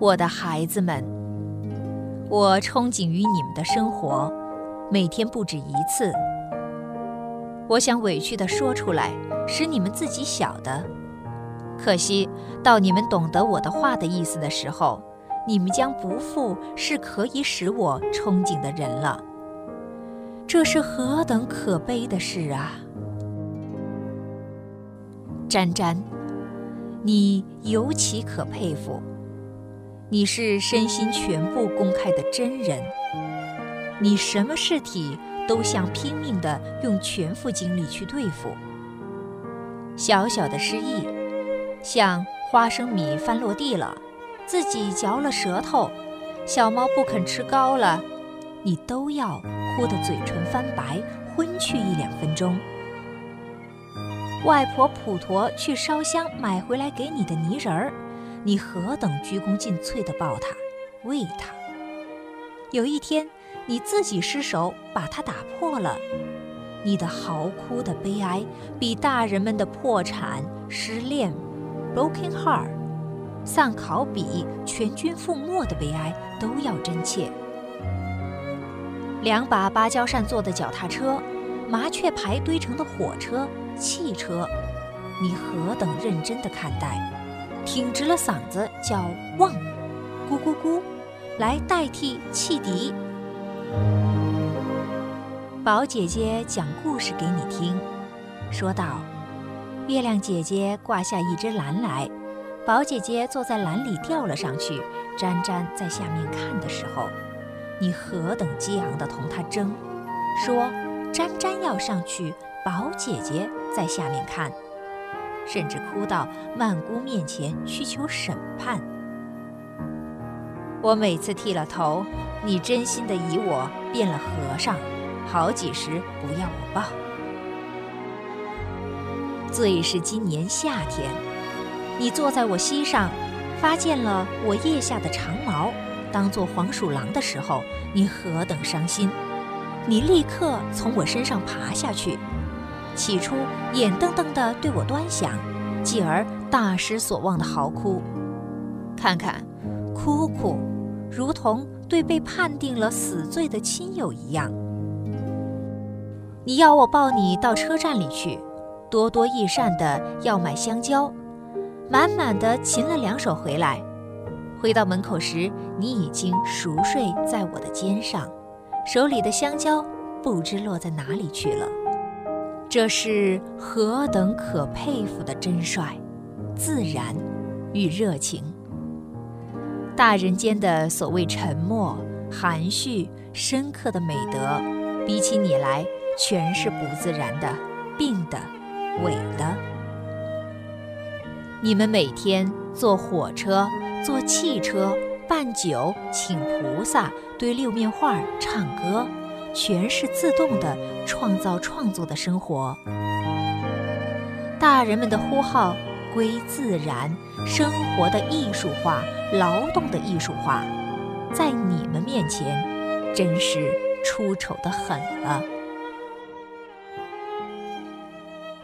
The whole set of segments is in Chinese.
我的孩子们，我憧憬于你们的生活，每天不止一次。我想委屈地说出来，使你们自己晓得。可惜，到你们懂得我的话的意思的时候，你们将不复是可以使我憧憬的人了。这是何等可悲的事啊！詹詹，你尤其可佩服。你是身心全部公开的真人，你什么事体都想拼命地用全副精力去对付。小小的失意，像花生米翻落地了，自己嚼了舌头；小猫不肯吃糕了，你都要哭得嘴唇翻白，昏去一两分钟。外婆普陀去烧香买回来给你的泥人儿，你何等鞠躬尽瘁地抱它，喂它。有一天，你自己失手把它打破了，你的嚎哭的悲哀比大人们的破产、失恋、broken heart、丧考比、全军覆没的悲哀都要真切。两把芭蕉扇做的脚踏车，麻雀牌堆成的火车、汽车，你何等认真地看待。挺直了嗓子叫汪，咕咕咕，来代替汽笛。宝姐姐讲故事给你听，说道：月亮姐姐挂下一只篮来，宝姐姐坐在篮里掉了上去，詹詹在下面看的时候，你何等激昂地同她争，说詹詹要上去，宝姐姐在下面看。甚至哭到曼姑面前需求审判。我每次剃了头，你真心的以我变了和尚，好几时不要我抱。最是今年夏天，你坐在我膝上，发现了我腋下的长毛，当做黄鼠狼的时候，你何等伤心！你立刻从我身上爬下去。起初眼瞪瞪地对我端详，继而大失所望地嚎哭。看看，哭哭，如同对被判定了死罪的亲友一样。你要我抱你到车站里去，多多益善地要买香蕉，满满地擒了两手回来。回到门口时，你已经熟睡在我的肩上，手里的香蕉不知落在哪里去了。这是何等可佩服的真率、自然与热情！大人间的所谓沉默、含蓄、深刻的美德，比起你来，全是不自然的、病的、伪的。你们每天坐火车、坐汽车、办酒、请菩萨、堆六面画、唱歌，全是自动的创造创作的生活。大人们的呼号归自然，生活的艺术化，劳动的艺术化，在你们面前真是出丑得很了。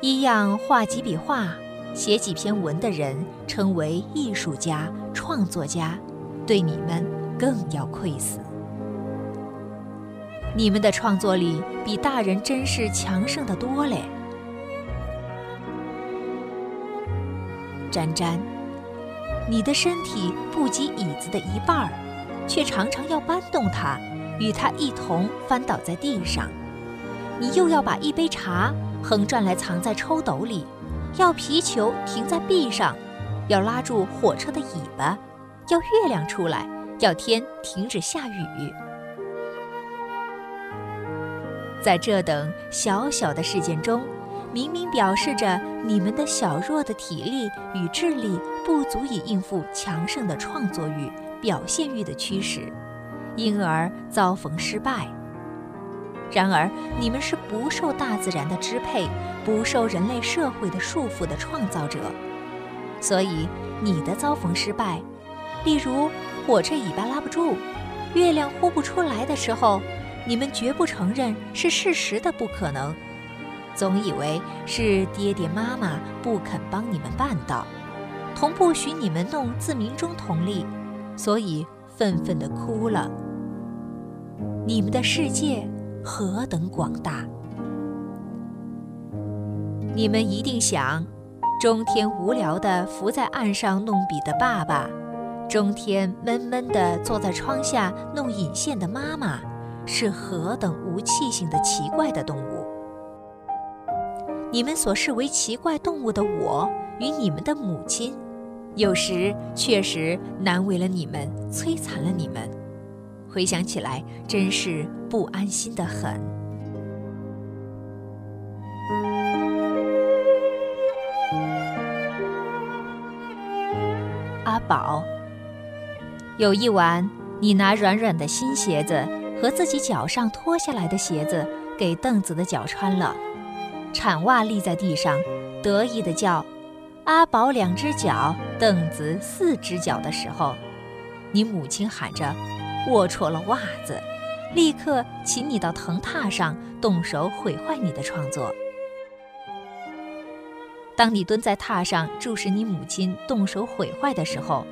一样画几笔画，写几篇文的人称为艺术家、创作家，对你们更要愧死。你们的创作力比大人真是强盛得多嘞。詹詹，你的身体不及椅子的一半，却常常要搬动它，与它一同翻倒在地上。你又要把一杯茶横转来藏在抽斗里，要皮球停在壁上，要拉住火车的尾巴，要月亮出来，要天停止下雨。在这等小小的事件中，明明表示着你们的小弱的体力与智力不足以应付强盛的创作欲、表现欲的驱使，因而遭逢失败。然而，你们是不受大自然的支配、不受人类社会的束缚的创造者，所以你的遭逢失败，例如火车尾巴拉不住、月亮呼不出来的时候，你们绝不承认是事实的不可能，总以为是爹爹妈妈不肯帮你们办到，同不许你们弄自鸣钟同力，所以愤愤地哭了。你们的世界何等广大！你们一定想，中天无聊地伏在岸上弄笔的爸爸，中天闷闷地坐在窗下弄引线的妈妈，是何等无气性的奇怪的动物。你们所视为奇怪动物的我与你们的母亲，有时确实难为了你们，摧残了你们。回想起来，真是不安心得很。阿宝，有一晚，你拿软软的新鞋子和自己脚上脱下来的鞋子给凳子的脚穿了，铲袜立在地上，得意地叫阿宝两只脚，凳子四只脚的时候，你母亲喊着龌龊了袜子，立刻请你到藤榻上动手毁坏你的创作。当你蹲在榻上注视你母亲动手毁坏的时候，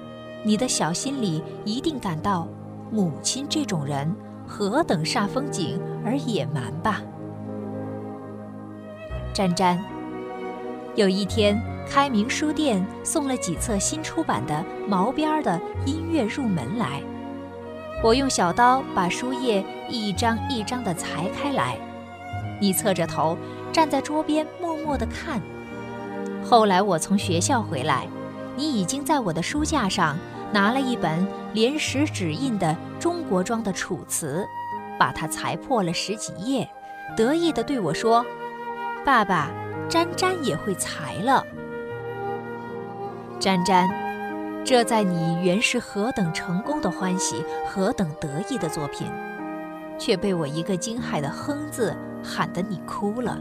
你的小心里一定感到母亲这种人何等煞风景而野蛮吧。詹詹，有一天开明书店送了几册新出版的毛边的音乐入门来，我用小刀把书页一张一张地裁开来，你侧着头站在桌边默默地看。后来我从学校回来，你已经在我的书架上拿了一本临时指印的中国装的楚辞，把它裁破了十几页，得意地对我说：爸爸，詹詹也会裁了。詹詹，这在你原是何等成功的欢喜，何等得意的作品，却被我一个惊骇的哼字喊得你哭了。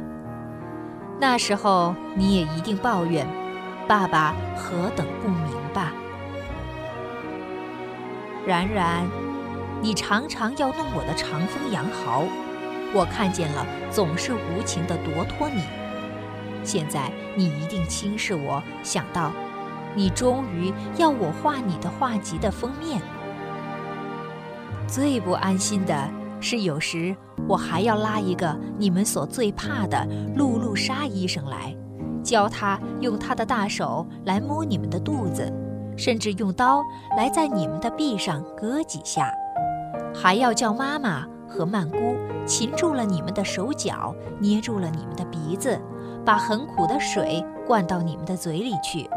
那时候你也一定抱怨爸爸何等不明白。然然，你常常要弄我的长风羊毫，我看见了总是无情地夺脱你。现在你一定轻视我，想到你终于要我画你的画集的封面。最不安心的是，有时我还要拉一个你们所最怕的露露莎医生来，教他用他的大手来摸你们的肚子，甚至用刀来在你们的臂上割几下，还要叫妈妈和曼姑擒住了你们的手脚，捏住了你们的鼻子，把很苦的水灌到你们的嘴里去。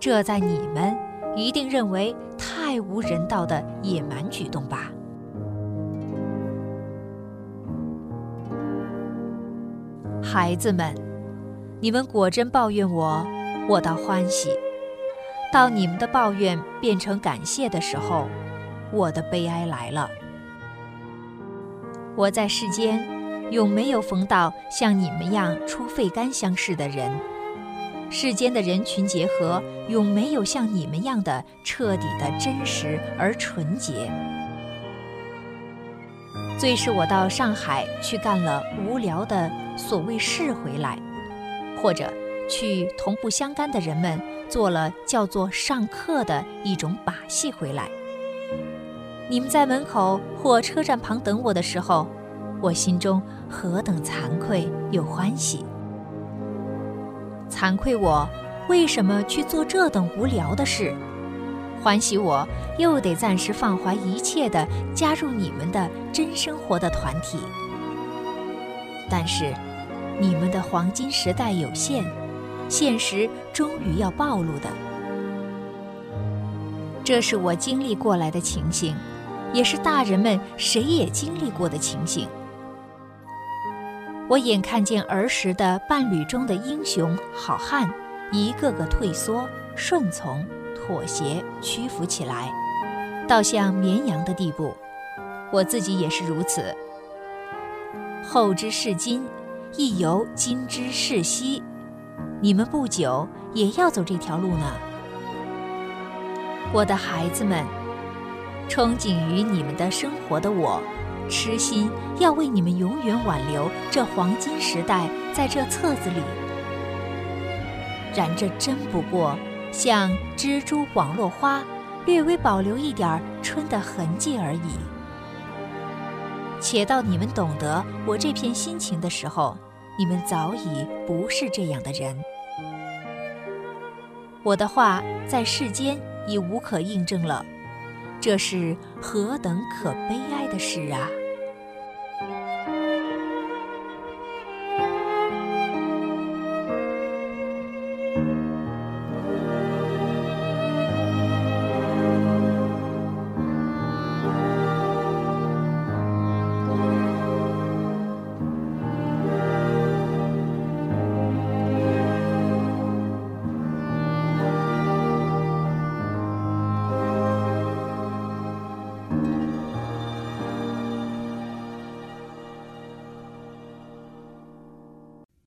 这在你们一定认为太无人道的野蛮举动吧。孩子们，你们果真抱怨我，我倒欢喜；到你们的抱怨变成感谢的时候，我的悲哀来了。我在世间永没有逢到像你们样出肺肝相似的人，世间的人群结合永没有像你们样的彻底的真实而纯洁。最是我到上海去干了无聊的所谓事回来，或者去同不相干的人们做了叫做上课的一种把戏回来。你们在门口或车站旁等我的时候，我心中何等惭愧又欢喜。惭愧我为什么去做这等无聊的事，欢喜我又得暂时放怀一切的加入你们的真生活的团体。但是你们的黄金时代有限，现实终于要暴露的。这是我经历过来的情形，也是大人们谁也经历过的情形。我眼看见儿时的伴侣中的英雄好汉一个个退缩顺从妥协屈服起来，倒像绵羊的地步，我自己也是如此。后之视今，亦犹今之视昔，你们不久也要走这条路呢。我的孩子们，憧憬于你们的生活的我，痴心要为你们永远挽留这黄金时代在这册子里。然这真不过像蜘蛛网络花略微保留一点春的痕迹而已。且到你们懂得我这片心情的时候，你们早已不是这样的人。我的话在世间已无可印证了，这是何等可悲哀的事啊！